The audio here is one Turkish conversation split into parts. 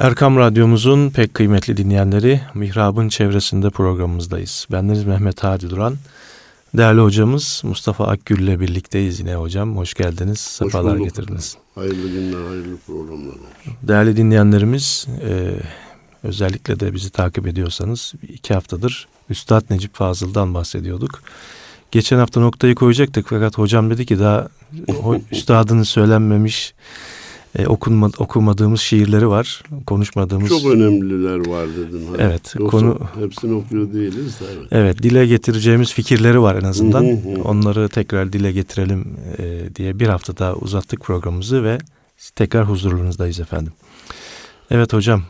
Erkam Radyomuzun pek kıymetli dinleyenleri, Mihrab'ın çevresinde programımızdayız. Bendeniz Mehmet Adi Duran. Değerli hocamız Mustafa Akgül ile birlikteyiz yine hocam. Hoş geldiniz, sefalar getirdiniz. Hayırlı günler, hayırlı programlar. Değerli dinleyenlerimiz, özellikle de bizi takip ediyorsanız 2 haftadır Üstad Necip Fazıl'dan bahsediyorduk. Geçen hafta noktayı koyacaktık fakat hocam dedi ki daha üstadının söylenmemiş, okumadığımız şiirleri var, konuşmadığımız... Çok önemliler var dedim. Hani. Evet. Yoksa hepsini okuyor değiliz de. Evet. Evet, dile getireceğimiz fikirleri var en azından. Onları tekrar dile getirelim diye 1 hafta daha uzattık programımızı ve tekrar huzurlarınızdayız efendim. Evet hocam,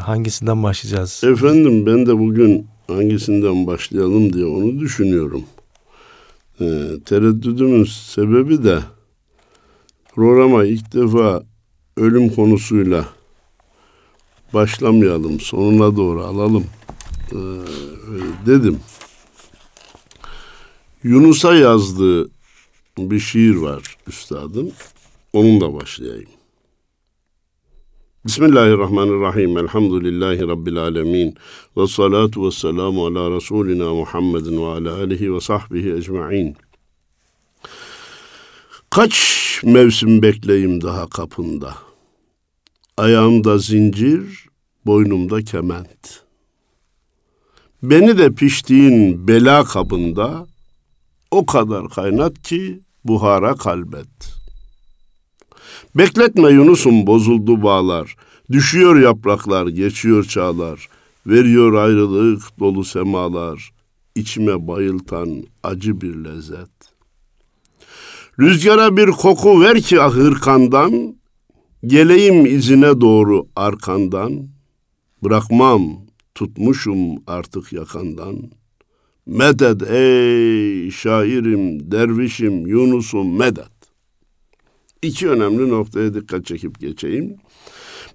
hangisinden başlayacağız? Efendim, ben de bugün hangisinden başlayalım diye onu düşünüyorum. Tereddüdümün sebebi de programa ilk defa ölüm konusuyla başlamayalım, sonuna doğru alalım dedim. Yunus'a yazdığı bir şiir var üstadın. Onunla başlayayım. Bismillahirrahmanirrahim. Elhamdülillahi Rabbil alemin. Ve salatu ve selamu ala Resulina Muhammedin ve ala alihi ve sahbihi ecma'in. Kaç mevsim bekleyim daha kapında. Ayağımda zincir, boynumda kement. Beni de piştiğin bela kabında o kadar kaynat ki buhara kalbet. Bekletme Yunus'um, bozuldu bağlar. Düşüyor yapraklar, geçiyor çağlar. Veriyor ayrılık dolu semalar. İçime bayıltan acı bir lezzet. Rüzgara bir koku ver ki hırkandan, geleyim izine doğru arkandan, bırakmam tutmuşum artık yakandan. Medet ey şairim, dervişim, Yunus'um medet. 2 önemli noktaya dikkat çekip geçeyim.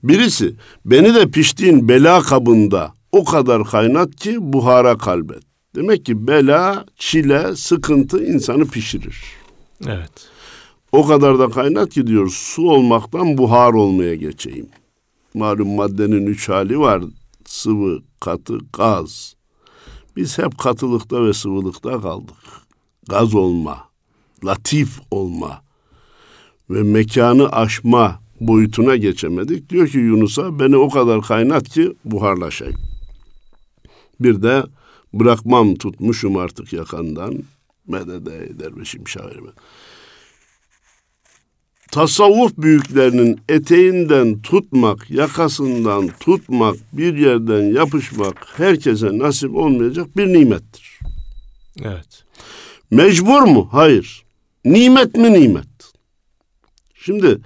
Birisi, beni de piştiğin bela kabında o kadar kaynat ki buhara kalbet. Demek ki bela, çile, sıkıntı insanı pişirir. Evet. O kadar da kaynat ki diyor, su olmaktan buhar olmaya geçeyim. Malum maddenin 3 hali var. Sıvı, katı, gaz. Biz hep katılıkta ve sıvılıkta kaldık. Gaz olma, latif olma ve mekanı aşma boyutuna geçemedik. Diyor ki Yunus'a, beni o kadar kaynat ki buharlaşayım. Bir de bırakmam tutmuşum artık yakandan. Medede dervişim şairime. Tasavvuf büyüklerinin eteğinden tutmak, yakasından tutmak, bir yerden yapışmak herkese nasip olmayacak bir nimettir. Evet. Mecbur mu? Hayır. Nimet mi nimet? Şimdi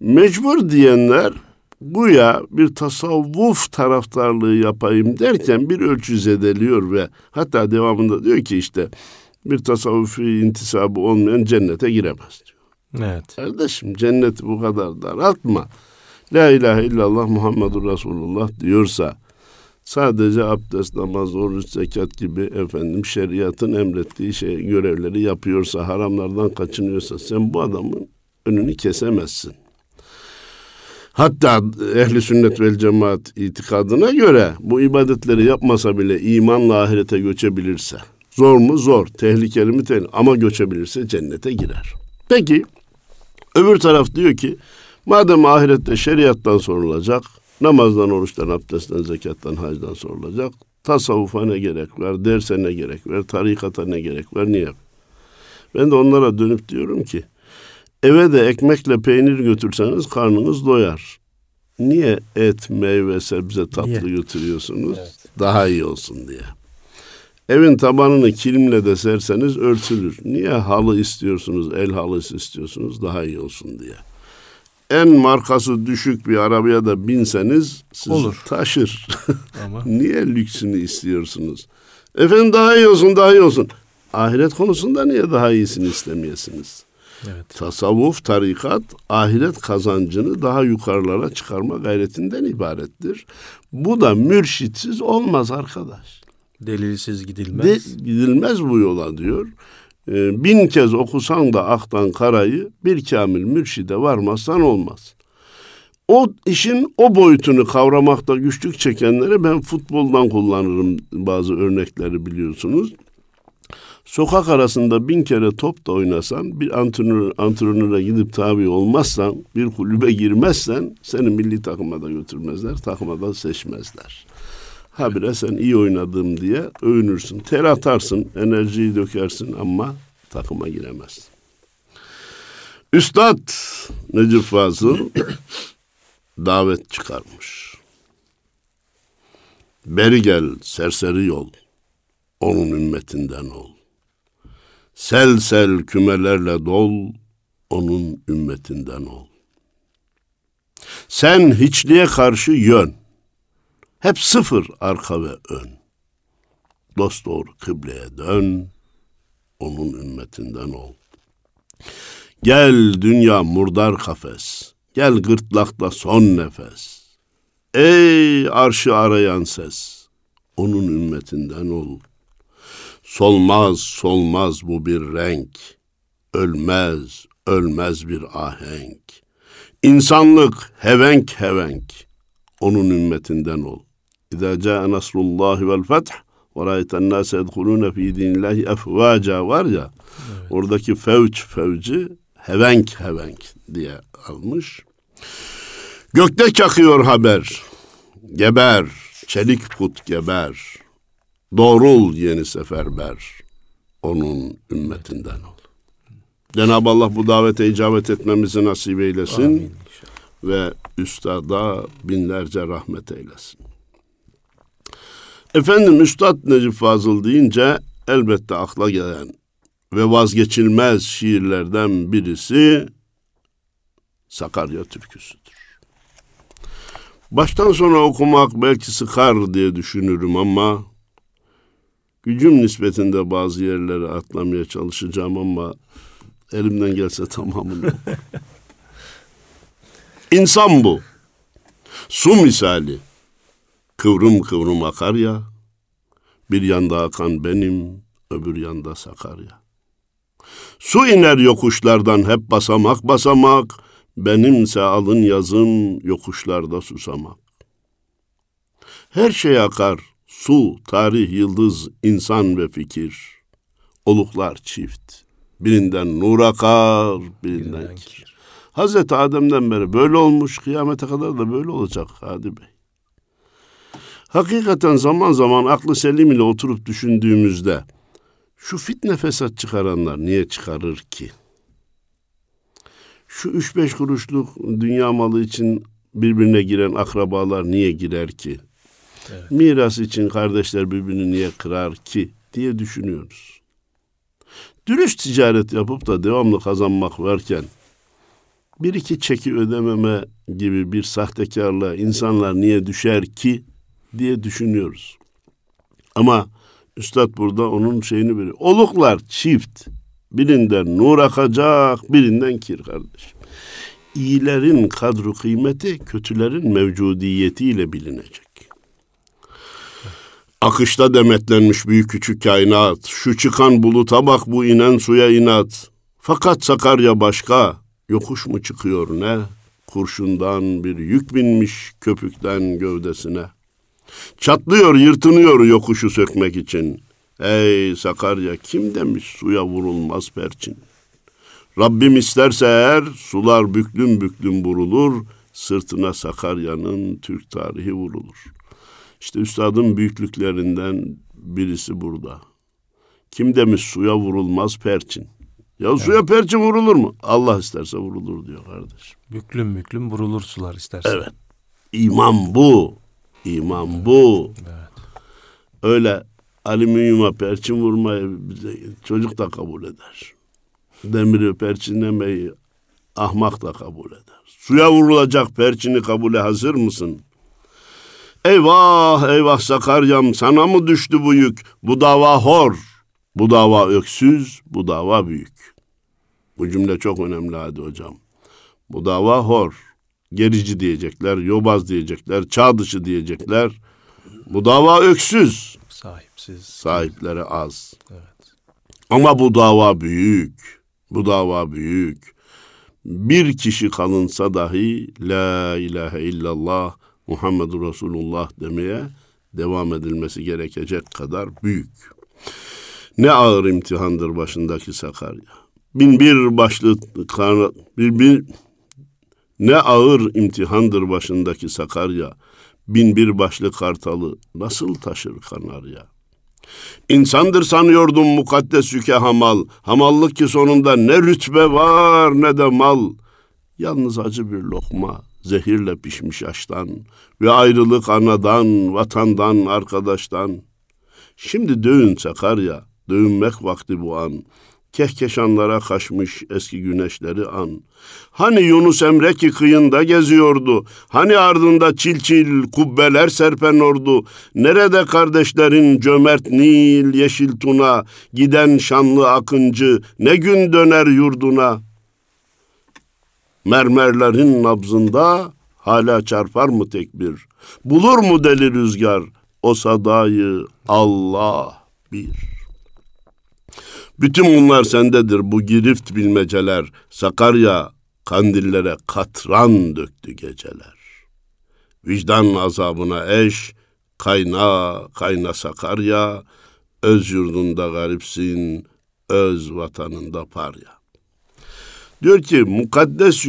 mecbur diyenler güya bir tasavvuf taraftarlığı yapayım derken bir ölçü zedeliyor ve hatta devamında diyor ki işte bir tasavvufi intisabı olmayan cennete giremez diyor. Evet. Kardeşim, cenneti bu kadar daraltma. La ilahe illallah Muhammedur Resulullah diyorsa, sadece abdest, namaz, oruç, zekat gibi efendim şeriatın emrettiği görevleri yapıyorsa, haramlardan kaçınıyorsa, sen bu adamın önünü kesemezsin. Hatta Ehl-i Sünnet vel Cemaat itikadına göre bu ibadetleri yapmasa bile imanla ahirete göçebilirse, zor mu? Zor. Tehlikeli mi? Tehlikeli. Ama göçebilirse cennete girer. Peki, öbür taraf diyor ki, madem ahirette şeriattan sorulacak, namazdan, oruçtan, abdestten, zekattan, hacdan sorulacak, tasavvufa ne gerek var, derse ne gerek var, tarikata ne gerek var, niye? Ben de onlara dönüp diyorum ki, eve de ekmekle peynir götürseniz karnınız doyar. Niye et, meyve, sebze, tatlı götürüyorsunuz? Evet. Daha iyi olsun diye. Evin tabanını kilimle de serseniz örtülür. Niye halı istiyorsunuz, el halısı istiyorsunuz? Daha iyi olsun diye. En markası düşük bir arabaya da binseniz sizi olur, taşır. Ama niye lüksünü istiyorsunuz? Efendim daha iyi olsun, daha iyi olsun. Ahiret konusunda niye daha iyisini istemiyesiniz? Evet. Tasavvuf, tarikat, ahiret kazancını daha yukarılara çıkarma gayretinden ibarettir. Bu da mürşitsiz olmaz arkadaş. Delilsiz gidilmez. Gidilmez bu yola diyor. 1000 kez okusan da aktan karayı, bir kamil mürşide varmazsan olmaz. O işin o boyutunu kavramakta güçlük çekenlere ben futboldan kullanırım bazı örnekleri biliyorsunuz. Sokak arasında 1000 kere top da oynasan, bir antrenöre gidip tabi olmazsan, bir kulübe girmezsen seni milli takıma da götürmezler, takıma da seçmezler. Habire sen iyi oynadım diye övünürsün, ter atarsın, enerjiyi dökersin ama takıma giremezsin. Üstad Necip Fazıl davet çıkarmış. Beri gel serseri yol, onun ümmetinden ol. Sel sel kümelerle dol, onun ümmetinden ol. Sen hiçliğe karşı yön, hep sıfır arka ve ön. Dosdoğru kıbleye dön, onun ümmetinden ol. Gel dünya murdar kafes, gel gırtlakta son nefes. Ey arşı arayan ses, onun ümmetinden ol. Solmaz solmaz bu bir renk, ölmez ölmez bir ahenk. İnsanlık hevenk hevenk, onun ümmetinden ol. İzâ câe nasrullâhi vel feth ve râyeten nâse yedhulûne fî dînillâhi efvâca var ya, oradaki fevci hevenk hevenk diye almış. Gökte çakıyor haber, geber, çelik put geber. Doğrul yeni seferber, onun ümmetinden ol. Cenab-ı Allah bu davete icabet etmemizi nasip eylesin. Amin. Ve üstada binlerce rahmet eylesin. Efendim, Üstad Necip Fazıl deyince elbette akla gelen ve vazgeçilmez şiirlerden birisi Sakarya türküsüdür. Baştan sona okumak belki sıkar diye düşünürüm ama gücüm nispetinde bazı yerlere atlamaya çalışacağım ama elimden gelse tamamını. İnsan bu. Su misali. Kıvrım kıvrım akar ya. Bir yanda akan benim, öbür yanda Sakarya. Su iner yokuşlardan hep basamak basamak. Benimse alın yazın yokuşlarda susamak. Her şey akar. Su, tarih, yıldız, insan ve fikir. Oluklar çift. Birinden nur akar, birinden kir. Hazreti Adem'den beri böyle olmuş, kıyamete kadar da böyle olacak Hadi Bey. Hakikaten zaman zaman aklı selim ile oturup düşündüğümüzde şu fitne fesat çıkaranlar niye çıkarır ki? Şu 3-5 kuruşluk dünya malı için birbirine giren akrabalar niye girer ki? Evet. Miras için kardeşler birbirini niye kırar ki diye düşünüyoruz. Dürüst ticaret yapıp da devamlı kazanmak varken bir iki çeki ödememe gibi bir sahtekarlığa insanlar niye düşer ki diye düşünüyoruz. Ama Üstad burada onun şeyini veriyor. Oluklar çift. Birinden nur akacak, birinden kir kardeş. İyilerin kadru kıymeti kötülerin mevcudiyetiyle bilinecek. Akışta demetlenmiş büyük küçük kainat, şu çıkan buluta bak bu inen suya inat. Fakat Sakarya başka, yokuş mu çıkıyor ne? Kurşundan bir yük binmiş köpükten gövdesine. Çatlıyor yırtınıyor yokuşu sökmek için. Ey Sakarya kim demiş suya vurulmaz perçin. Rabbim isterse eğer sular büklüm büklüm vurulur, sırtına Sakarya'nın Türk tarihi vurulur. İşte üstadın büyüklüklerinden birisi burada. Kim demiş suya vurulmaz perçin. Ya evet. Suya perçin vurulur mu? Allah isterse vurulur diyor kardeşim. Büklüm büklüm vurulur sular isterse. Evet. İman bu. İman evet. Bu. Evet. Öyle alüminyuma perçin vurmayı çocuk da kabul eder. Demiri perçinlemeyi ahmak da kabul eder. Suya vurulacak perçini kabule hazır mısın? Eyvah eyvah Sakarya'm sana mı düştü bu yük? Bu dava hor, bu dava öksüz, bu dava büyük. Bu cümle çok önemli hadi hocam. Bu dava hor, gerici diyecekler, yobaz diyecekler, çağ dışı diyecekler. Bu dava öksüz, sahipsiz, sahiplere az. Evet. Ama bu dava büyük, bu dava büyük. bir kişi kalınsa dahi La ilahe illallah Muhammedur Resulullah demeye devam edilmesi gerekecek kadar büyük. Ne ağır imtihandır başındaki Sakarya. Ne ağır imtihandır başındaki Sakarya. 1001 başlı kartalı nasıl taşır kanarya? İnsandır sanıyordum mukaddes yüke hamal. Hamallık ki sonunda ne rütbe var ne de mal. Yalnız acı bir lokma, zehirle pişmiş aştan ve ayrılık anadan, vatandan, arkadaştan. Şimdi dövün Sakarya, dövünmek vakti bu an. Kehkeşanlara kaçmış eski güneşleri an. Hani Yunus Emre ki kıyında geziyordu. Hani ardında çil çil kubbeler serpen ordu. Nerede kardeşlerin cömert Nil, yeşil tuna, giden şanlı akıncı ne gün döner yurduna? Mermerlerin nabzında hala çarpar mı tekbir? Bulur mu deli rüzgar o sadayı Allah bir? Bütün bunlar sendedir bu girift bilmeceler. Sakarya kandillere katran döktü geceler. Vicdan azabına eş, kayna kayna Sakarya, öz yurdunda garipsin, öz vatanında parya. Diyor ki mukaddes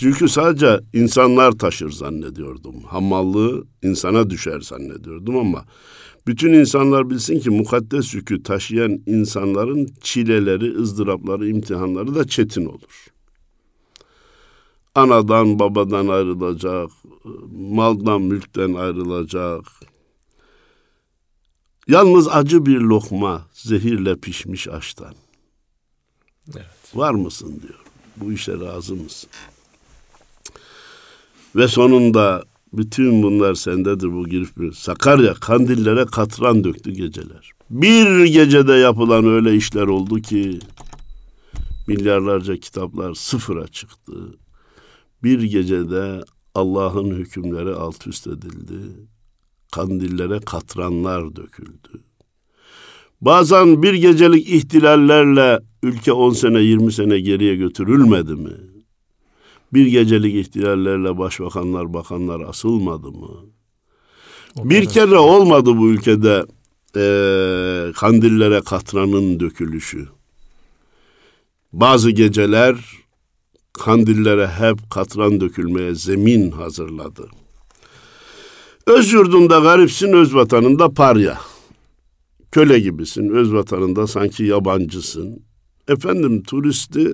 yükü sadece insanlar taşır zannediyordum. Hamallığı insana düşer zannediyordum ama bütün insanlar bilsin ki mukaddes yükü taşıyan insanların çileleri, ızdırapları, imtihanları da çetin olur. Anadan, babadan ayrılacak, maldan, mülkten ayrılacak. Yalnız acı bir lokma, zehirle pişmiş aştan. Evet. Var mısın diyor, bu işe razı mısın? Ve sonunda... Bütün bunlar sendedir bu girip bir. Sakarya kandillere katran döktü geceler. Bir gecede yapılan öyle işler oldu ki milyarlarca kitaplar sıfıra çıktı. Bir gecede Allah'ın hükümleri alt üst edildi. Kandillere katranlar döküldü. Bazen bir gecelik ihtilallerle ülke 10 sene 20 sene geriye götürülmedi mi? Bir gecelik ihtilallerle başbakanlar, bakanlar asılmadı mı? Bir kere olmadı bu ülkede kandillere katranın dökülüşü. Bazı geceler kandillere hep katran dökülmeye zemin hazırladı. Öz yurdunda garipsin, öz vatanında parya. Köle gibisin, öz vatanında sanki yabancısın. Efendim turisti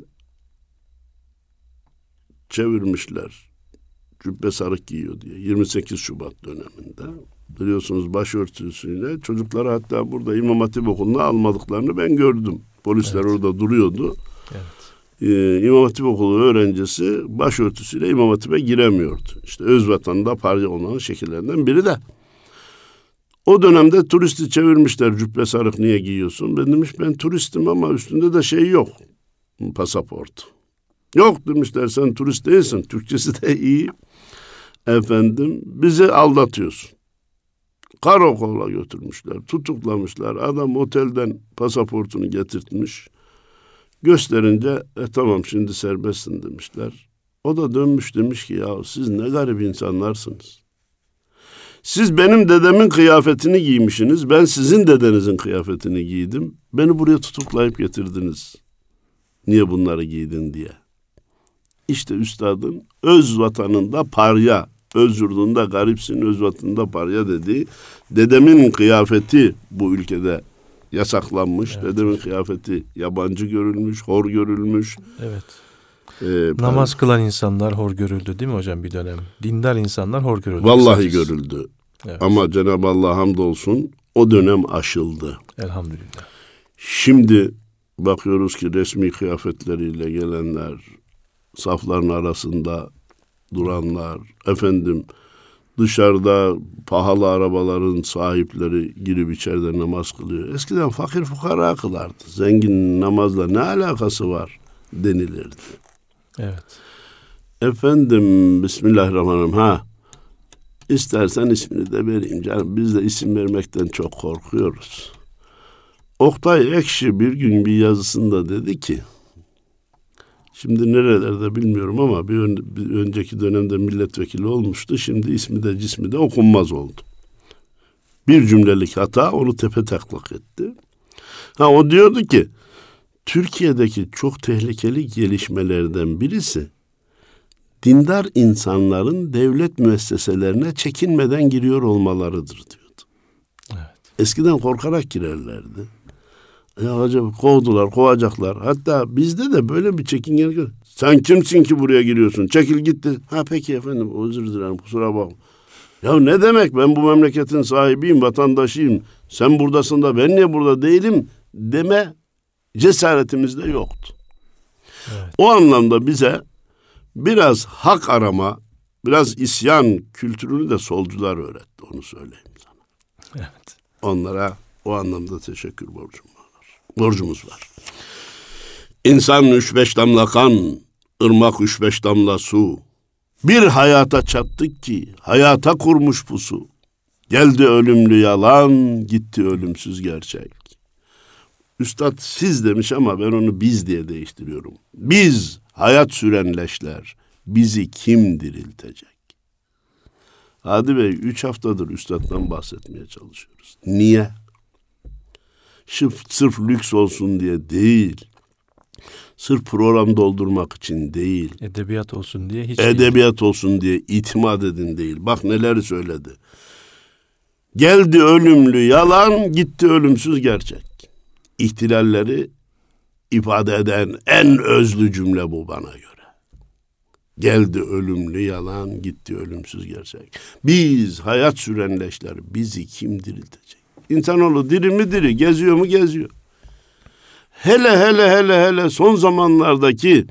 çevirmişler. Cübbe sarık giyiyor diye. 28 Şubat döneminde. Biliyorsunuz başörtüsüyle çocukları hatta burada İmam Hatip Okulu'na almadıklarını ben gördüm. Polisler evet. Orada duruyordu. Evet. İmam Hatip Okulu öğrencisi başörtüsüyle İmam Hatip'e giremiyordu. İşte öz vatanında parya olmanın şekillerinden biri de. O dönemde turisti çevirmişler. Cübbe sarık niye giyiyorsun? Ben demiş ben turistim ama üstünde de şey yok. Pasaport. Yok demişler sen turist değilsin. Türkçesi de iyi. Efendim bizi aldatıyorsun. Karakola götürmüşler. Tutuklamışlar. Adam otelden pasaportunu getirtmiş. Gösterince tamam şimdi serbestsin demişler. O da dönmüş demiş ki yahu siz ne garip insanlarsınız. Siz benim dedemin kıyafetini giymişsiniz. Ben sizin dedenizin kıyafetini giydim. Beni buraya tutuklayıp getirdiniz. Niye bunları giydin diye. İşte üstadın öz vatanında parya, öz yurdunda garipsin, öz vatanında parya dediği dedemin kıyafeti bu ülkede yasaklanmış. Evet. Dedemin kıyafeti yabancı görülmüş, hor görülmüş. Evet. Namaz kılan insanlar hor görüldü değil mi hocam bir dönem? Dindar insanlar hor görüldü. Vallahi görüldü. Evet. Ama Cenab-ı Allah hamdolsun o dönem aşıldı. Elhamdülillah. Şimdi bakıyoruz ki resmi kıyafetleriyle gelenler, safların arasında duranlar, efendim dışarıda pahalı arabaların sahipleri girip içeride namaz kılıyor. Eskiden fakir fukara kılardı. Zenginin namazla ne alakası var denilirdi. Evet. Efendim Bismillahirrahmanirrahim. İstersen ismini de vereyim canım. Biz de isim vermekten çok korkuyoruz. Oktay Ekşi bir gün bir yazısında dedi ki Şimdi nerelerde bilmiyorum ama bir önceki dönemde milletvekili olmuştu. Şimdi ismi de cismi de okunmaz oldu. Bir cümlelik hata onu tepetaklak etti. O diyordu ki Türkiye'deki çok tehlikeli gelişmelerden birisi dindar insanların devlet müesseselerine çekinmeden giriyor olmalarıdır diyordu. Evet. Eskiden korkarak girerlerdi. Ya acaba kovdular, kovacaklar. Hatta bizde de böyle bir çekingenlik. Sen kimsin ki buraya giriyorsun? Çekil git. Peki efendim, özür dilerim, kusura bakma. Ya ne demek, ben bu memleketin sahibiyim, vatandaşıyım. Sen buradasın da ben niye burada değilim deme cesaretimiz de yoktu. Evet. O anlamda bize biraz hak arama, biraz isyan kültürünü de solcular öğretti. Onu söyleyeyim sana. Evet. Onlara o anlamda teşekkür borcumuz var. İnsan 3-5 damla kan, ırmak 3-5 damla su. Bir hayata çattık ki hayata kurmuş pusu. Geldi ölümlü yalan, gitti ölümsüz gerçek. Üstad siz demiş ama ben onu biz diye değiştiriyorum. Biz hayat sürenleşler, bizi kim diriltecek? Hadi Bey, 3 haftadır üstaddan bahsetmeye çalışıyoruz. Niye? Sırf lüks olsun diye değil. Sırf program doldurmak için değil. Edebiyat olsun diye hiç değil. Edebiyat olsun diye itimat edin değil. Bak neler söyledi. Geldi ölümlü yalan, gitti ölümsüz gerçek. İhtilalleri ifade eden en özlü cümle bu bana göre. Geldi ölümlü yalan, gitti ölümsüz gerçek. Biz hayat sürenleşler, bizi kim diriltecek? İnsanoğlu diri mi diri, geziyor mu geziyor. Hele son zamanlardaki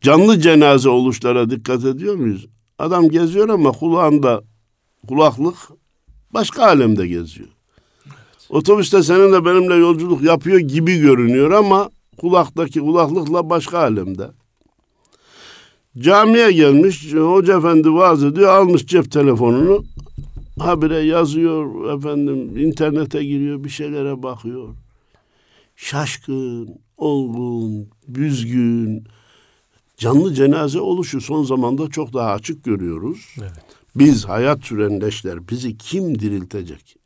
canlı cenaze oluşlara dikkat ediyor muyuz? Adam geziyor ama kulağında kulaklık, başka alemde geziyor. Evet. Otobüste seninle benimle yolculuk yapıyor gibi görünüyor ama kulaktaki kulaklıkla başka alemde. Camiye gelmiş, hoca efendi vaaz ediyor, almış cep telefonunu. Habire yazıyor efendim, internete giriyor, bir şeylere bakıyor. Şaşkın, olgun, büzgün. Canlı cenaze oluşu son zamanda çok daha açık görüyoruz. Evet. Biz hayat sürenleşler, bizi kim diriltecek?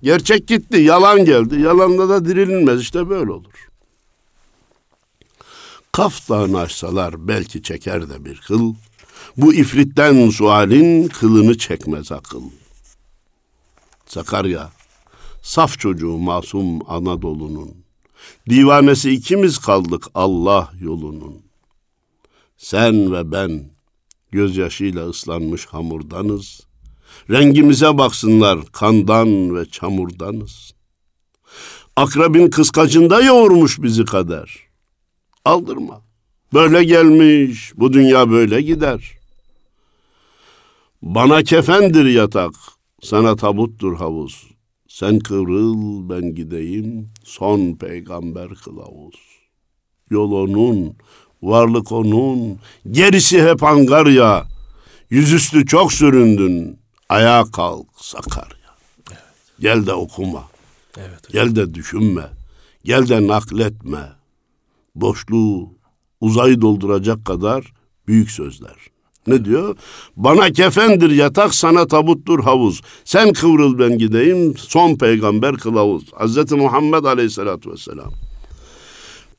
Gerçek gitti, yalan geldi. Yalanla da dirilmez, işte böyle olur. Kaf dağını açsalar belki çeker de bir kıl. Bu ifritten sualin kılını çekmez akıl. Sakarya, saf çocuğu masum Anadolu'nun. Divanesi ikimiz kaldık Allah yolunun. Sen ve ben gözyaşıyla ıslanmış hamurdanız. Rengimize baksınlar, kandan ve çamurdanız. Akrabin kıskacında yoğurmuş bizi kader. Aldırma. Böyle gelmiş, bu dünya böyle gider. Bana kefendir yatak, sana tabuttur havuz. Sen kıvrıl, ben gideyim, son peygamber kılavuz. Yol onun, varlık onun, gerisi hep angarya. Yüzüstü çok süründün, ayağa kalk Sakarya. Evet. Gel de okuma, evet, gel de düşünme, gel de nakletme. Boşluğu, uzayı dolduracak kadar büyük sözler. Ne diyor? Bana kefendir yatak, sana tabuttur havuz. Sen kıvrıl, ben gideyim, son peygamber kılavuz. Hazreti Muhammed aleyhissalatu vesselam.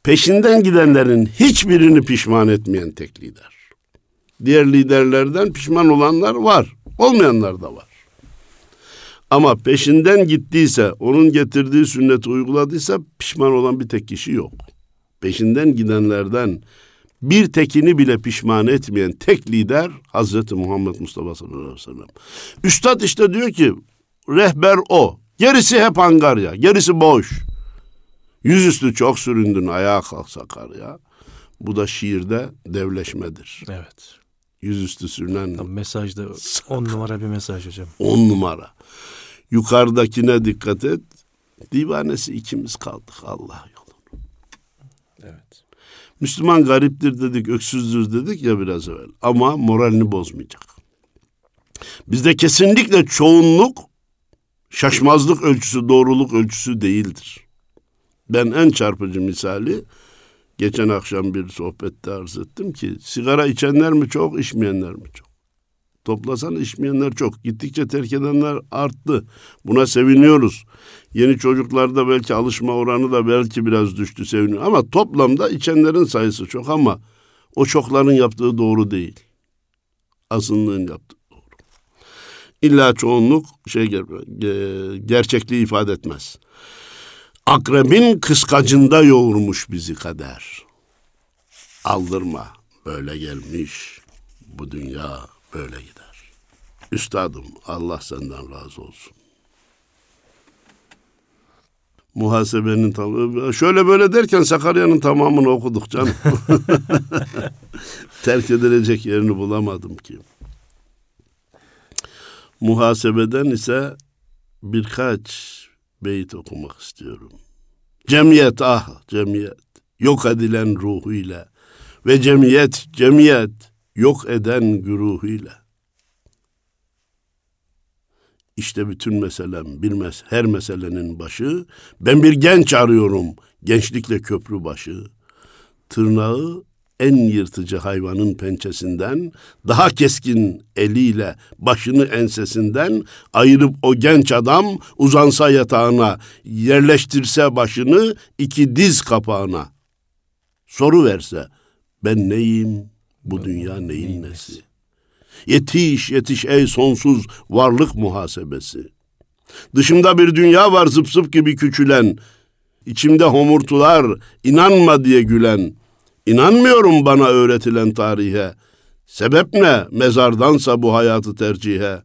Peşinden gidenlerin hiçbirini pişman etmeyen tek lider. Diğer liderlerden pişman olanlar var, olmayanlar da var. Ama peşinden gittiyse, onun getirdiği sünneti uyguladıysa pişman olan bir tek kişi yok. Peşinden gidenlerden bir tekini bile pişman etmeyen tek lider Hazreti Muhammed Mustafa sallallahu aleyhi ve sellem. Üstad işte diyor ki rehber o. Gerisi hep angarya. Gerisi boş. Yüzüstü çok süründün, ayağa kalk Sakarya. Bu da şiirde devleşmedir. Evet. Yüzüstü sürünen. Tabii mesajda 10 numara bir mesaj hocam. 10 numara. Yukarıdakine dikkat et. Divanesi ikimiz kaldık Allah yolunda. Müslüman gariptir dedik, öksüzdür dedik ya biraz evvel. Ama moralini bozmayacak. Bizde kesinlikle çoğunluk, şaşmazlık ölçüsü, doğruluk ölçüsü değildir. Ben en çarpıcı misali Geçen akşam bir sohbette arz ettim ki sigara içenler mi çok, içmeyenler mi çok? Toplasan içmeyenler çok. Gittikçe terk edenler arttı. Buna seviniyoruz. Yeni çocuklarda belki alışma oranı da belki biraz düştü, seviniyor. Ama toplamda içenlerin sayısı çok ama o çokların yaptığı doğru değil. Azınlığın yaptığı doğru. İlla çoğunluk gerçekliği ifade etmez. Akrebin kıskacında yoğurmuş bizi kader. Aldırma, böyle gelmiş bu dünya, böyle gider. Üstadım, Allah senden razı olsun. Muhasebenin tamamı. Şöyle böyle derken Sakarya'nın tamamını okuduk canım. Terk edilecek yerini bulamadım ki. Muhasebeden ise birkaç beyt okumak istiyorum. Cemiyet, ah cemiyet, yok edilen ruhuyla ve cemiyet, cemiyet, yok eden güruhuyla. İşte bütün meselem, bilmez her meselenin başı, ben bir genç arıyorum, gençlikle köprü başı. Tırnağı en yırtıcı hayvanın pençesinden, daha keskin eliyle başını ensesinden ayırıp o genç adam uzansa yatağına, yerleştirse başını iki diz kapağına. Soru verse, ben neyim, bu dünya neyin nesi? Yetiş, yetiş ey sonsuz varlık muhasebesi. Dışımda bir dünya var zıp zıp gibi küçülen, içimde homurtular, inanma diye gülen. İnanmıyorum bana öğretilen tarihe. Sebep ne? Mezardansa bu hayatı tercihe.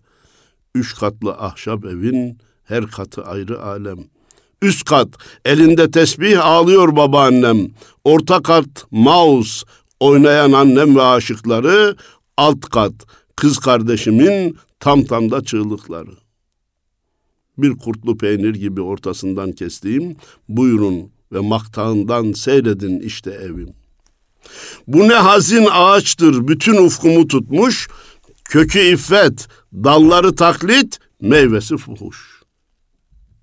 Üç katlı ahşap evin her katı ayrı alem. Üst kat elinde tesbih ağlıyor babaannem. Orta kat mouse oynayan annem ve aşıkları. Alt kat kız kardeşimin tamtamda çığlıkları. Bir kurtlu peynir gibi ortasından kestiğim, buyurun ve maktağından seyredin işte evim. Bu ne hazin ağaçtır, bütün ufkumu tutmuş, kökü iffet, dalları taklit, meyvesi fuhuş.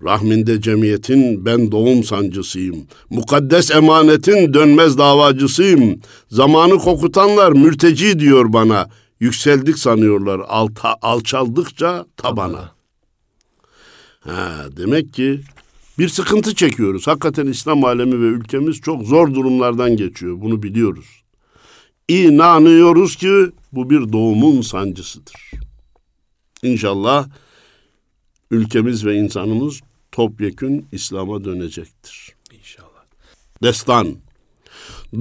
Rahminde cemiyetin ben doğum sancısıyım, mukaddes emanetin dönmez davacısıyım. Zamanı kokutanlar mürteci diyor bana, yükseldik sanıyorlar, alçaldıkça tabana. Demek ki bir sıkıntı çekiyoruz. Hakikaten İslam alemi ve ülkemiz çok zor durumlardan geçiyor. Bunu biliyoruz. İnanıyoruz ki bu bir doğumun sancısıdır. İnşallah ülkemiz ve insanımız topyekün İslam'a dönecektir. İnşallah. Destan.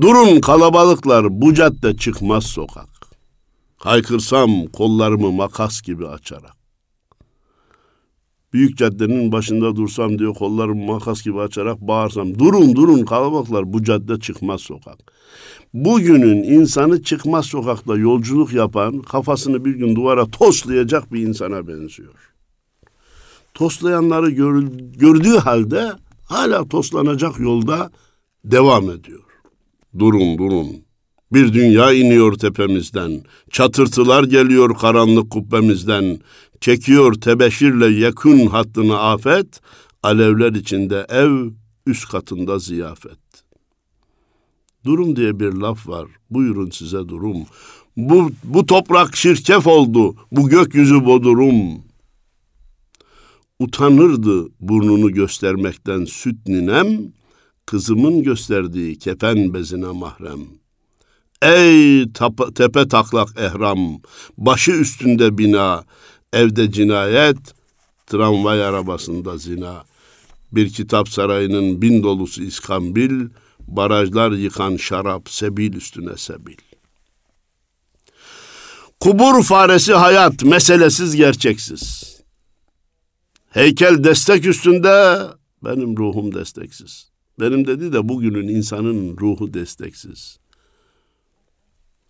Durun kalabalıklar, bu cadde çıkmaz sokak. Haykırsam kollarımı makas gibi açarak. Büyük caddenin başında dursam diyor, kollarımı makas gibi açarak bağırsam. Durun, durun kalabalıklar, bu cadde çıkmaz sokak. Bugünün insanı çıkmaz sokakta yolculuk yapan, kafasını bir gün duvara toslayacak bir insana benziyor. Toslayanları gördüğü halde hala toslanacak yolda devam ediyor. Durun, durun. Bir dünya iniyor tepemizden, çatırtılar geliyor karanlık kubbemizden, çekiyor tebeşirle yakın hattını afet, alevler içinde ev, üst katında ziyafet. Durum diye bir laf var, buyurun size durum. Bu toprak şirkef oldu, bu gökyüzü bodurum. Utanırdı burnunu göstermekten süt ninem, kızımın gösterdiği kefen bezine mahrem. Ey tepe taklak ehram, başı üstünde bina, evde cinayet, tramvay arabasında zina. Bir kitap sarayının bin dolusu iskambil, barajlar yıkan şarap, sebil üstüne sebil. Kubur faresi hayat, meselesiz gerçeksiz. Heykel destek üstünde, benim ruhum desteksiz. Benim dedi de bugünün insanın ruhu desteksiz.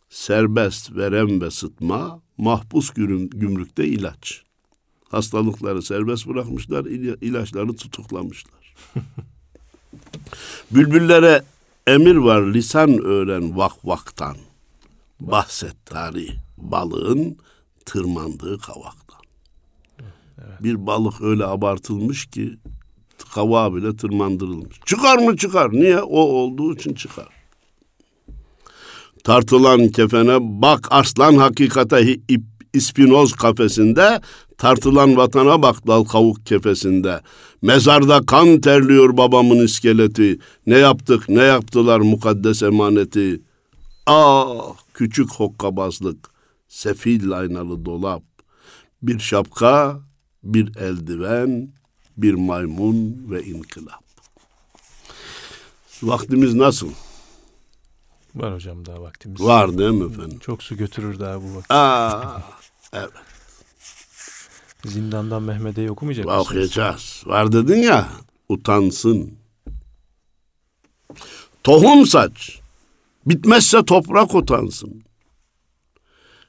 Serbest verem ve sıtma, mahpus gümrükte ilaç. Hastalıkları serbest bırakmışlar, ilaçları tutuklamışlar. Bülbüllere emir var, lisan öğren vakvaktan. Bahset tarih, balığın tırmandığı kavaktan. Evet. Bir balık öyle abartılmış ki, kavağa bile tırmandırılmış. Çıkar mı çıkar? Niye? O olduğu için çıkar. tartılan kefene, bak arslan hakikate ispinoz kafesinde, tartılan vatana bak dal kavuk kefesinde. Mezarda kan terliyor babamın iskeleti, ne yaptık ne yaptılar mukaddes emaneti. Ah küçük hokkabazlık, sefil aynalı dolap, bir şapka, bir eldiven, bir maymun ve inkılap. Vaktimiz nasıl? Var hocam, daha vaktimiz. Var değil mi efendim? Çok su götürür daha bu vakit. Aa, evet. Zindandan Mehmet'i okumayacak mısınız? Okuyacağız. Var dedin ya, utansın. Tohum saç, bitmezse toprak utansın.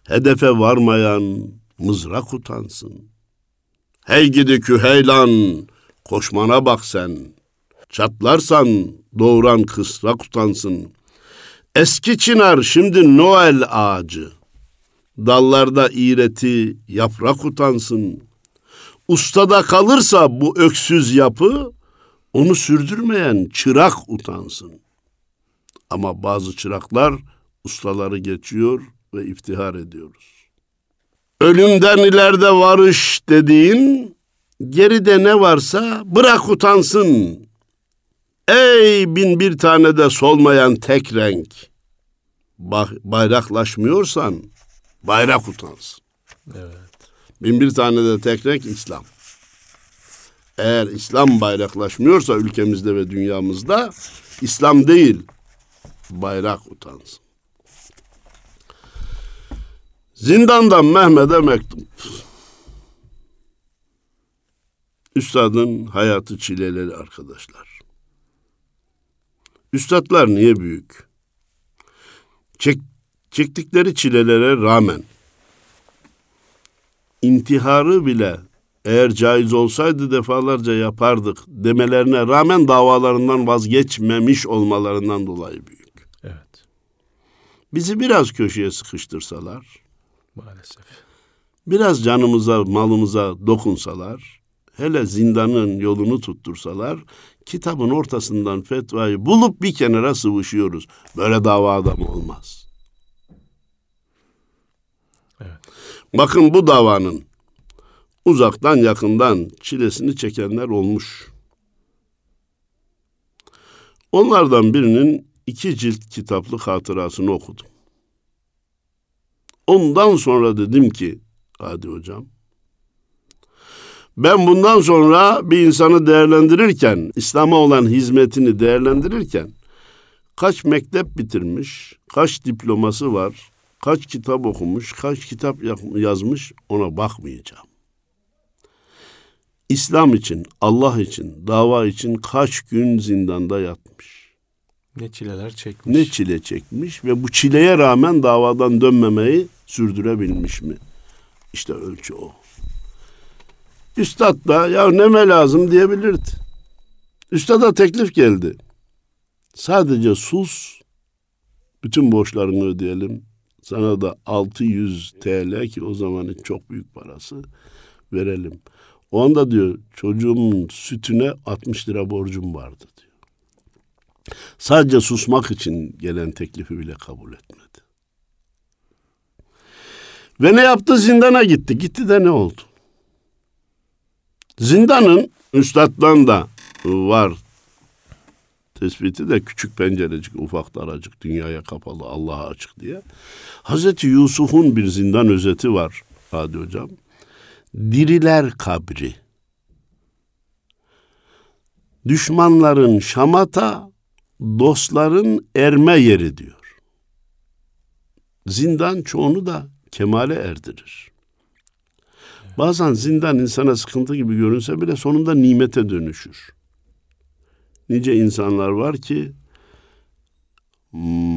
Hedefe varmayan mızrak utansın. Hey gidi küheylan, koşmana bak sen. Çatlarsan doğuran kısrak utansın. Eski çınar şimdi Noel ağacı. Dallarda iğreti yaprak utansın. Ustada kalırsa bu öksüz yapı, onu sürdürmeyen çırak utansın. Ama bazı çıraklar ustaları geçiyor ve iftihar ediyoruz. Ölümden ileride varış dediğin, geride ne varsa bırak utansın. Ey bin bir tane de solmayan tek renk, bayraklaşmıyorsan bayrak utansın. Evet. Bin bir tane de tek renk İslam. Eğer İslam bayraklaşmıyorsa ülkemizde ve dünyamızda, İslam değil, bayrak utansın. Zindandan Mehmet'e mektup. Üstadın hayatı çileleri arkadaşlar. Üstadlar niye büyük? Çektikleri çilelere rağmen, intiharı bile eğer caiz olsaydı defalarca yapardık demelerine rağmen davalarından vazgeçmemiş olmalarından dolayı büyük. Evet. Bizi biraz köşeye sıkıştırsalar, maalesef, biraz canımıza, malımıza dokunsalar, hele zindanın yolunu tuttursalar, kitabın ortasından fetvayı bulup bir kenara sıvışıyoruz. Böyle dava adamı olmaz. Evet. Bakın bu davanın uzaktan yakından çilesini çekenler olmuş. Onlardan birinin 2 cilt kitaplık hatırasını okudum. Ondan sonra dedim ki, hadi hocam, ben bundan sonra bir insanı değerlendirirken, İslam'a olan hizmetini değerlendirirken, kaç mektep bitirmiş, kaç diploması var, kaç kitap okumuş, kaç kitap yazmış ona bakmayacağım. İslam için, Allah için, dava için kaç gün zindanda yatmış. Ne çileler çekmiş. Ne çile çekmiş ve bu çileye rağmen davadan dönmemeyi sürdürebilmiş mi? İşte ölçü o. Üstad da ya neme lazım diyebilirdi. Üstada teklif geldi. Sadece sus, bütün borçlarını ödeyelim. Sana da 600 TL ki o zamanın çok büyük parası verelim. O anda diyor çocuğumun sütüne 60 lira borcum vardı diyor. Sadece susmak için gelen teklifi bile kabul etmedi. Ve ne yaptı? Zindana gitti. Gitti de ne oldu? Zindanın üstattan da var tespiti de küçük pencerecik, ufak daracık, dünyaya kapalı, Allah'a açık diye. Hazreti Yusuf'un bir zindan özeti var Hadi hocam. Diriler kabri. Düşmanların şamata, dostların erme yeri diyor. Zindan çoğunu da kemale erdirir. Bazen zindan insana sıkıntı gibi görünse bile sonunda nimete dönüşür. Nice insanlar var ki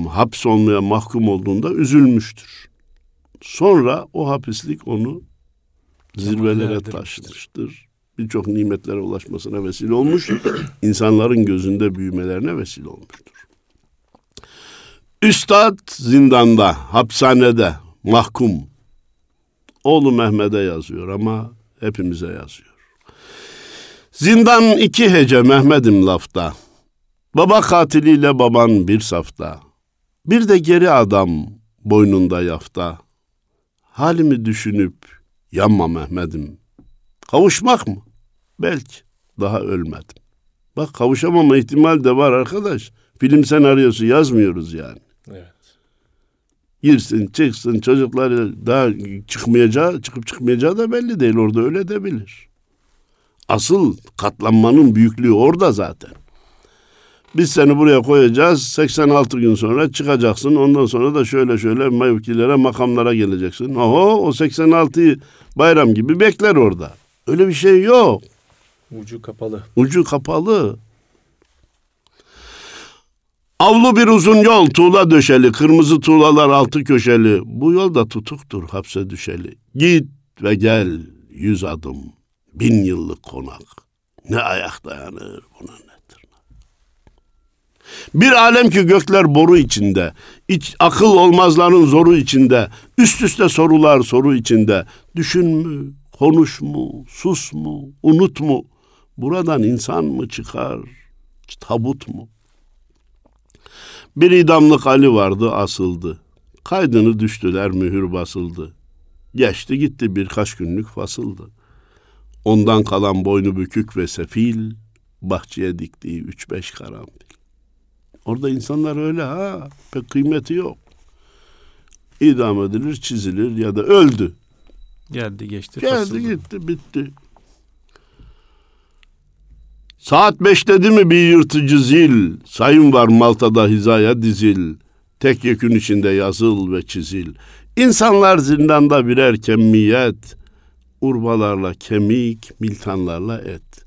hapsolmaya mahkum olduğunda üzülmüştür. Sonra o hapislik onu zirvelere taşımıştır. Birçok nimetlere ulaşmasına vesile olmuş, insanların gözünde büyümelerine vesile olmuştur. Üstad zindanda, hapishanede, mahkum. Oğlu Mehmet'e yazıyor ama hepimize yazıyor. Zindan 2 hece Mehmet'im lafta. Baba katiliyle baban bir safta. Bir de geri adam boynunda yafta. Halimi düşünüp yanma Mehmet'im. Kavuşmak mı? Belki daha ölmedim. Bak kavuşamama ihtimal de var arkadaş. Film senaryosu yazmıyoruz yani. Evet. Girsin çıksın çocuklar daha çıkmayacağı da belli değil. Orada öyle de bilir. Asıl katlanmanın büyüklüğü orada zaten. Biz seni buraya koyacağız. 86 gün sonra çıkacaksın. Ondan sonra da şöyle mevkilere, makamlara geleceksin. Oho, o 86'yı bayram gibi bekler orada. Öyle bir şey yok. Ucu kapalı. Avlu bir uzun yol, tuğla döşeli, kırmızı tuğlalar altı köşeli. Bu yol da tutuktur hapse düşeli. Git ve gel 100 adım, 1000 yıllık konak. Ne ayak dayanır buna ne tırnak. Bir alem ki gökler boru içinde, akıl olmazların zoru içinde, üst üste sorular soru içinde. Düşün mü, konuş mu, sus mu, unut mu? Buradan insan mı çıkar, tabut mu? Bir idamlık Ali vardı, asıldı. Kaydını düştüler, mühür basıldı. Geçti gitti birkaç günlük fasıldı. Ondan kalan boynu bükük ve sefil, bahçeye diktiği 3-5 karanfil. Orada insanlar öyle ha, pek kıymeti yok. İdam edilir, çizilir ya da öldü. Geldi geçti. Geldi gitti, bitti. Saat 5 dedi mi bir yırtıcı zil, sayın var Malta'da hizaya dizil, tek yekün içinde yazıl ve çizil. İnsanlar zindanda birer kemiyet, urbalarla kemik, militanlarla et.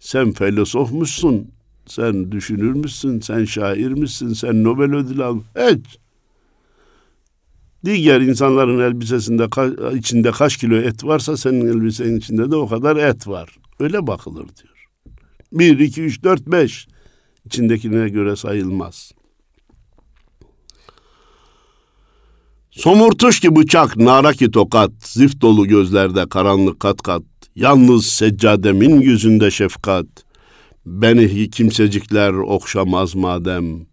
Sen filozofmuşsun, sen düşünürmüşsün, sen şairmişsin, sen Nobel ödülü al. Et. Diğer insanların elbisesinde içinde kaç kilo et varsa senin elbisenin içinde de o kadar et var. Öyle bakılır diyor. 1, 2, 3, 4, 5 içindekine göre sayılmaz. Somurtuş ki bıçak, nara ki tokat, zift dolu gözlerde karanlık kat kat, yalnız seccademin yüzünde şefkat, beni kimsecikler okşamaz madem,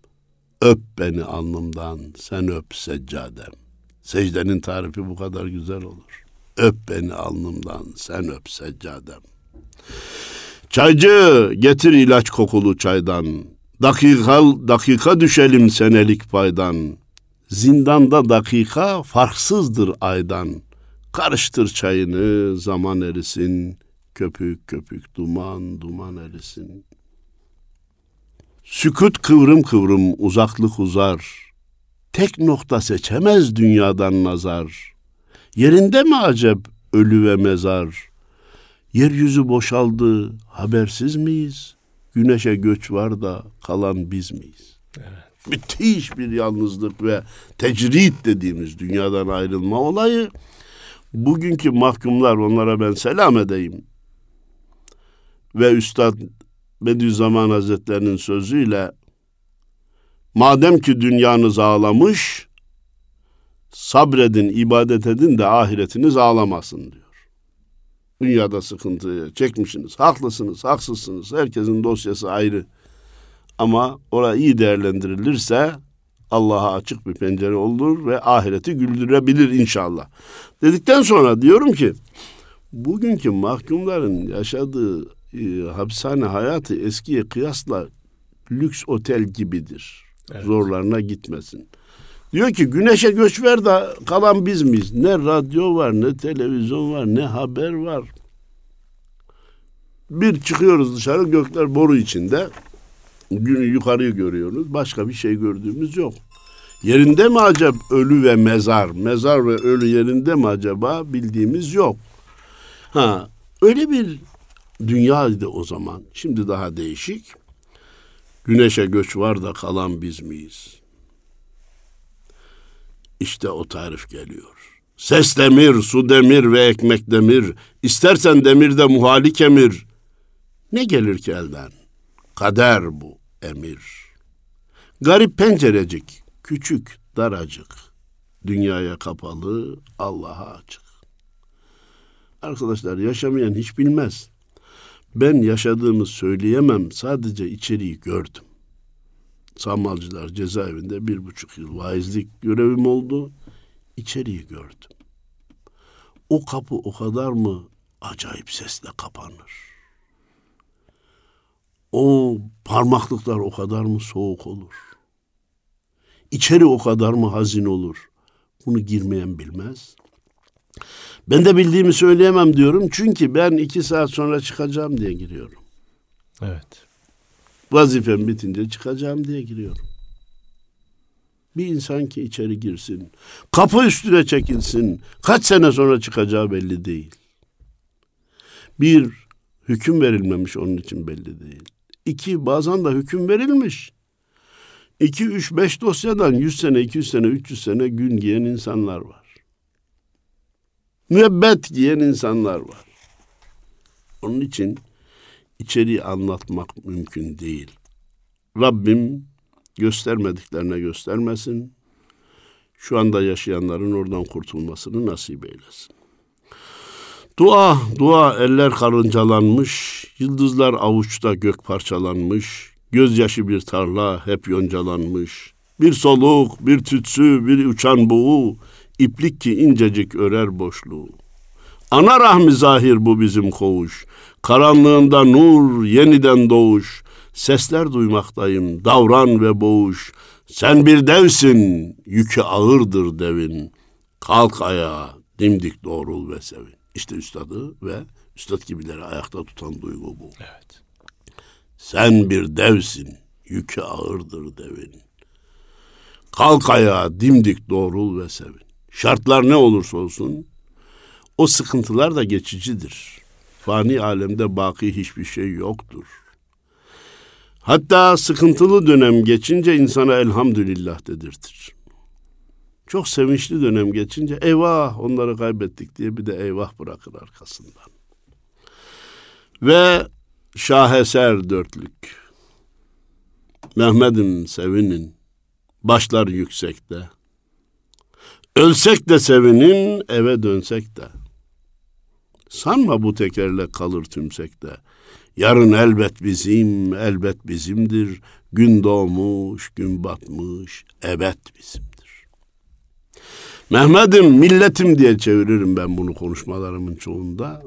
öp beni alnımdan, sen öp seccadem. Secdenin tarifi bu kadar güzel olur. Öp beni alnımdan, sen öp seccadem. Çaycı getir ilaç kokulu çaydan, dakika düşelim senelik paydan. Zindanda dakika farksızdır aydan. Karıştır çayını, zaman erisin, köpük köpük duman duman erisin. Sükut kıvrım kıvrım uzaklık uzar, tek nokta seçemez dünyadan nazar. Yerinde mi acep ölü ve mezar? Yeryüzü boşaldı, habersiz miyiz? Güneşe göç var da kalan biz miyiz? Evet. Müthiş bir yalnızlık ve tecrid dediğimiz dünyadan ayrılma olayı. Bugünkü mahkumlar, onlara ben selam edeyim. Ve Üstad Bediüzzaman Hazretlerinin sözüyle, madem ki dünyanız ağlamış, sabredin, ibadet edin de ahiretiniz ağlamasın diyor. Dünyada sıkıntı çekmişsiniz. Haklısınız, haksızsınız. Herkesin dosyası ayrı. Ama orayı iyi değerlendirilirse Allah'a açık bir pencere olur ve ahireti güldürebilir inşallah. Dedikten sonra diyorum ki bugünkü mahkumların yaşadığı hapishane hayatı eskiye kıyasla lüks otel gibidir. Evet. Zorlarına gitmesin. Diyor ki güneşe göç ver de kalan biz miyiz? Ne radyo var, ne televizyon var, ne haber var. Bir çıkıyoruz dışarı, gökler boru içinde. Yukarıyı görüyoruz. Başka bir şey gördüğümüz yok. Yerinde mi acaba ölü ve mezar? Mezar ve ölü yerinde mi acaba? Bildiğimiz yok. Ha, öyle bir dünyaydı o zaman. Şimdi daha değişik. Güneşe göç var da kalan biz miyiz? İşte o tarif geliyor. Ses demir, su demir ve ekmek demir. İstersen demirde muhali kemir. Ne gelir ki elden? Kader bu emir. Garip pencerecik, küçük daracık. Dünyaya kapalı, Allah'a açık. Arkadaşlar yaşamayan hiç bilmez. Ben yaşadığımı söyleyemem, sadece içeriği gördüm. Samalcılar cezaevinde 1,5 yıl vaizlik görevim oldu. İçeriği gördüm. O kapı o kadar mı acayip sesle kapanır? O parmaklıklar o kadar mı soğuk olur? İçeri o kadar mı hazin olur? Bunu girmeyen bilmez. Ben de bildiğimi söyleyemem diyorum. Çünkü ben 2 saat sonra çıkacağım diye giriyorum. Evet. Vazifem bitince çıkacağım diye giriyorum. Bir insan ki içeri girsin, kapı üstüne çekilsin, kaç sene sonra çıkacağı belli değil. Bir, hüküm verilmemiş, onun için belli değil. 2, bazen de hüküm verilmiş. 2, 3, 5 dosyadan 100 sene, 200 sene, 300 sene gün giyen insanlar var. Müebbet giyen insanlar var. Onun için içeriği anlatmak mümkün değil. Rabbim göstermediklerine göstermesin. Şu anda yaşayanların oradan kurtulmasını nasip eylesin. Dua, eller karıncalanmış, yıldızlar avuçta gök parçalanmış, gözyaşı bir tarla hep yoncalanmış. Bir soluk, bir tütsü, bir uçan buğu, iplik ki incecik örer boşluğu. Ana rahmi zahir bu bizim koğuş, karanlığında nur, yeniden doğuş. Sesler duymaktayım, davran ve boğuş. Sen bir devsin, yükü ağırdır devin. Kalk ayağa, dimdik doğrul ve sevin. İşte üstadı ve üstad gibileri ayakta tutan duygu bu. Evet. Sen bir devsin, yükü ağırdır devin. Kalk ayağa, dimdik doğrul ve sevin. Şartlar ne olursa olsun, o sıkıntılar da geçicidir. Fani alemde baki hiçbir şey yoktur. Hatta sıkıntılı dönem geçince insana elhamdülillah dedirtir. Çok sevinçli dönem geçince eyvah onları kaybettik diye bir de eyvah bırakır arkasından. Ve şaheser dörtlük. Mehmet'im sevinin, başlar yüksekte. Ölsek de sevinin, eve dönsek de. Sanma bu tekerle kalır tümsekte. Yarın elbet bizim, elbet bizimdir. Gün doğmuş, gün batmış, ebed bizimdir. Mehmet'im, milletim diye çeviririm ben bunu konuşmalarımın çoğunda.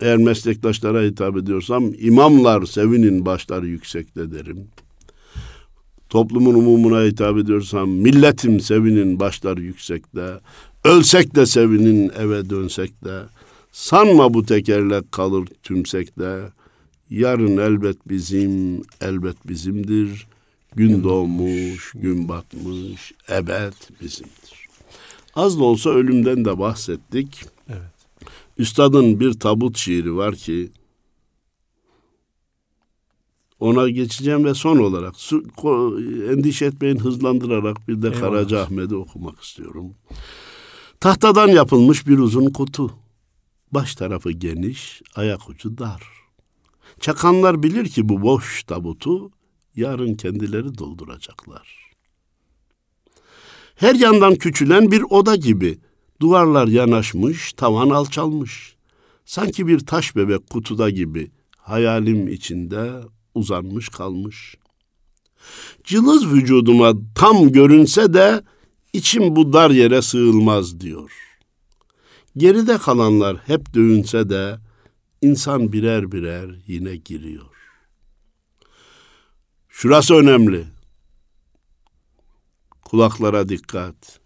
Eğer meslektaşlara hitap ediyorsam, imamlar sevinin başları yüksekte derim. Toplumun umumuna hitap ediyorsam, milletim sevinin başları yüksekte. Ölsek de sevinin, eve dönsek de. Sanma bu tekerlek kalır tümsekte. Yarın elbet bizim, elbet bizimdir. Gün doğmuş, gün batmış, ebed bizimdir. Az da olsa ölümden de bahsettik. Evet. Üstadın bir tabut şiiri var ki, ona geçeceğim ve son olarak, endişe etmeyin, hızlandırarak bir de Karacaahmet'i okumak istiyorum. Tahtadan yapılmış bir uzun kutu. Baş tarafı geniş, ayak ucu dar. Çakanlar bilir ki bu boş tabutu yarın kendileri dolduracaklar. Her yandan küçülen bir oda gibi duvarlar yanaşmış, tavan alçalmış. Sanki bir taş bebek kutuda gibi hayalim içinde uzanmış kalmış. Cılız vücuduma tam görünse de içim bu dar yere sığılmaz diyor. Geride kalanlar hep dövünse de İnsan birer birer yine giriyor. Şurası önemli. Kulaklara dikkat.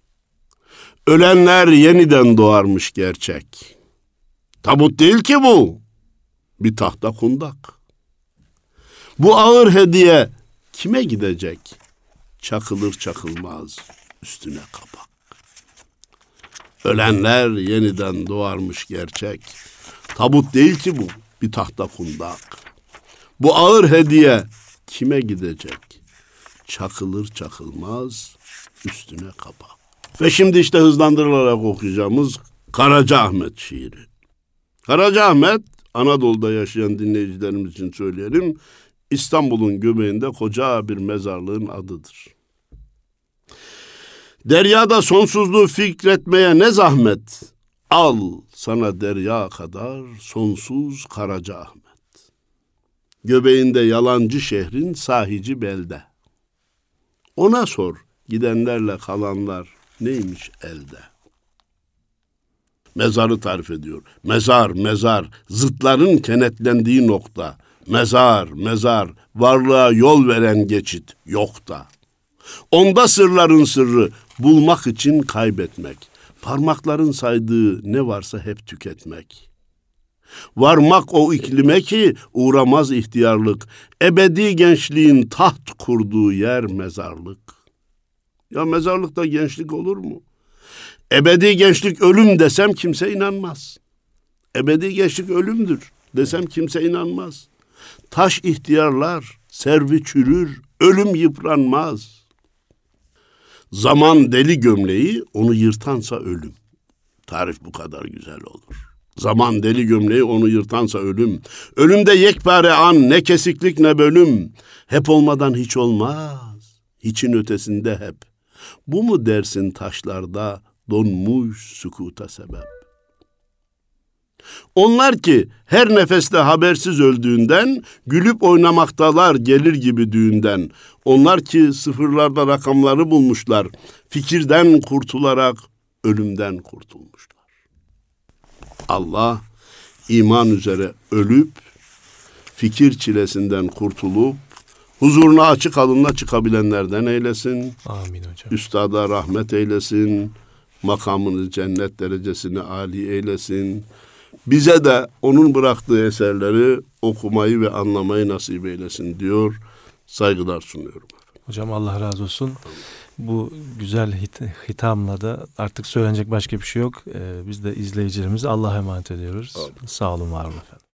Ölenler yeniden doğarmış gerçek. Tabut değil ki bu. Bir tahta kundak. Bu ağır hediye kime gidecek? Çakılır çakılmaz üstüne kapak. Ölenler yeniden doğarmış gerçek. Tabut değil ki bu, bir tahta kundak. Bu ağır hediye kime gidecek? Çakılır çakılmaz üstüne kapak. Ve şimdi işte hızlandırılarak okuyacağımız Karacaahmet şiiri. Karacaahmet, Anadolu'da yaşayan dinleyicilerimiz için söyleyelim, İstanbul'un göbeğinde koca bir mezarlığın adıdır. Deryada sonsuzluğu fikretmeye ne zahmet? Al sana derya kadar sonsuz Karacaahmet. Göbeğinde yalancı şehrin sahici belde. Ona sor, gidenlerle kalanlar neymiş elde? Mezarı tarif ediyor. Mezar, mezar, zıtların kenetlendiği nokta. Mezar, mezar, varlığa yol veren geçit yok da. Onda sırların sırrı, bulmak için kaybetmek. Parmakların saydığı ne varsa hep tüketmek. Varmak o iklime ki uğramaz ihtiyarlık. Ebedi gençliğin taht kurduğu yer mezarlık. Ya mezarlıkta gençlik olur mu? Ebedi gençlik ölüm desem kimse inanmaz. Ebedi gençlik ölümdür desem kimse inanmaz. Taş ihtiyarlar, servi çürür, ölüm yıpranmaz. Zaman deli gömleği, onu yırtansa ölüm. Tarif bu kadar güzel olur. Zaman deli gömleği, onu yırtansa ölüm. Ölümde yekpare an, ne kesiklik ne bölüm. Hep olmadan hiç olmaz, hiçin ötesinde hep. Bu mu dersin taşlarda donmuş sükuta sebep? Onlar ki her nefeste habersiz öldüğünden, gülüp oynamaktalar gelir gibi düğünden. Onlar ki sıfırlarda rakamları bulmuşlar, fikirden kurtularak ölümden kurtulmuşlar. Allah iman üzere ölüp, fikir çilesinden kurtulup, huzuruna açık alınla çıkabilenlerden eylesin. Amin hocam. Üstada rahmet eylesin, makamını cennet derecesini âli eylesin. Bize de onun bıraktığı eserleri okumayı ve anlamayı nasip eylesin diyor. Saygılar sunuyorum. Hocam Allah razı olsun. Bu güzel hitamla da artık söylenecek başka bir şey yok. Biz de izleyicilerimizi Allah'a emanet ediyoruz. Amin. Sağ olun, var olun efendim.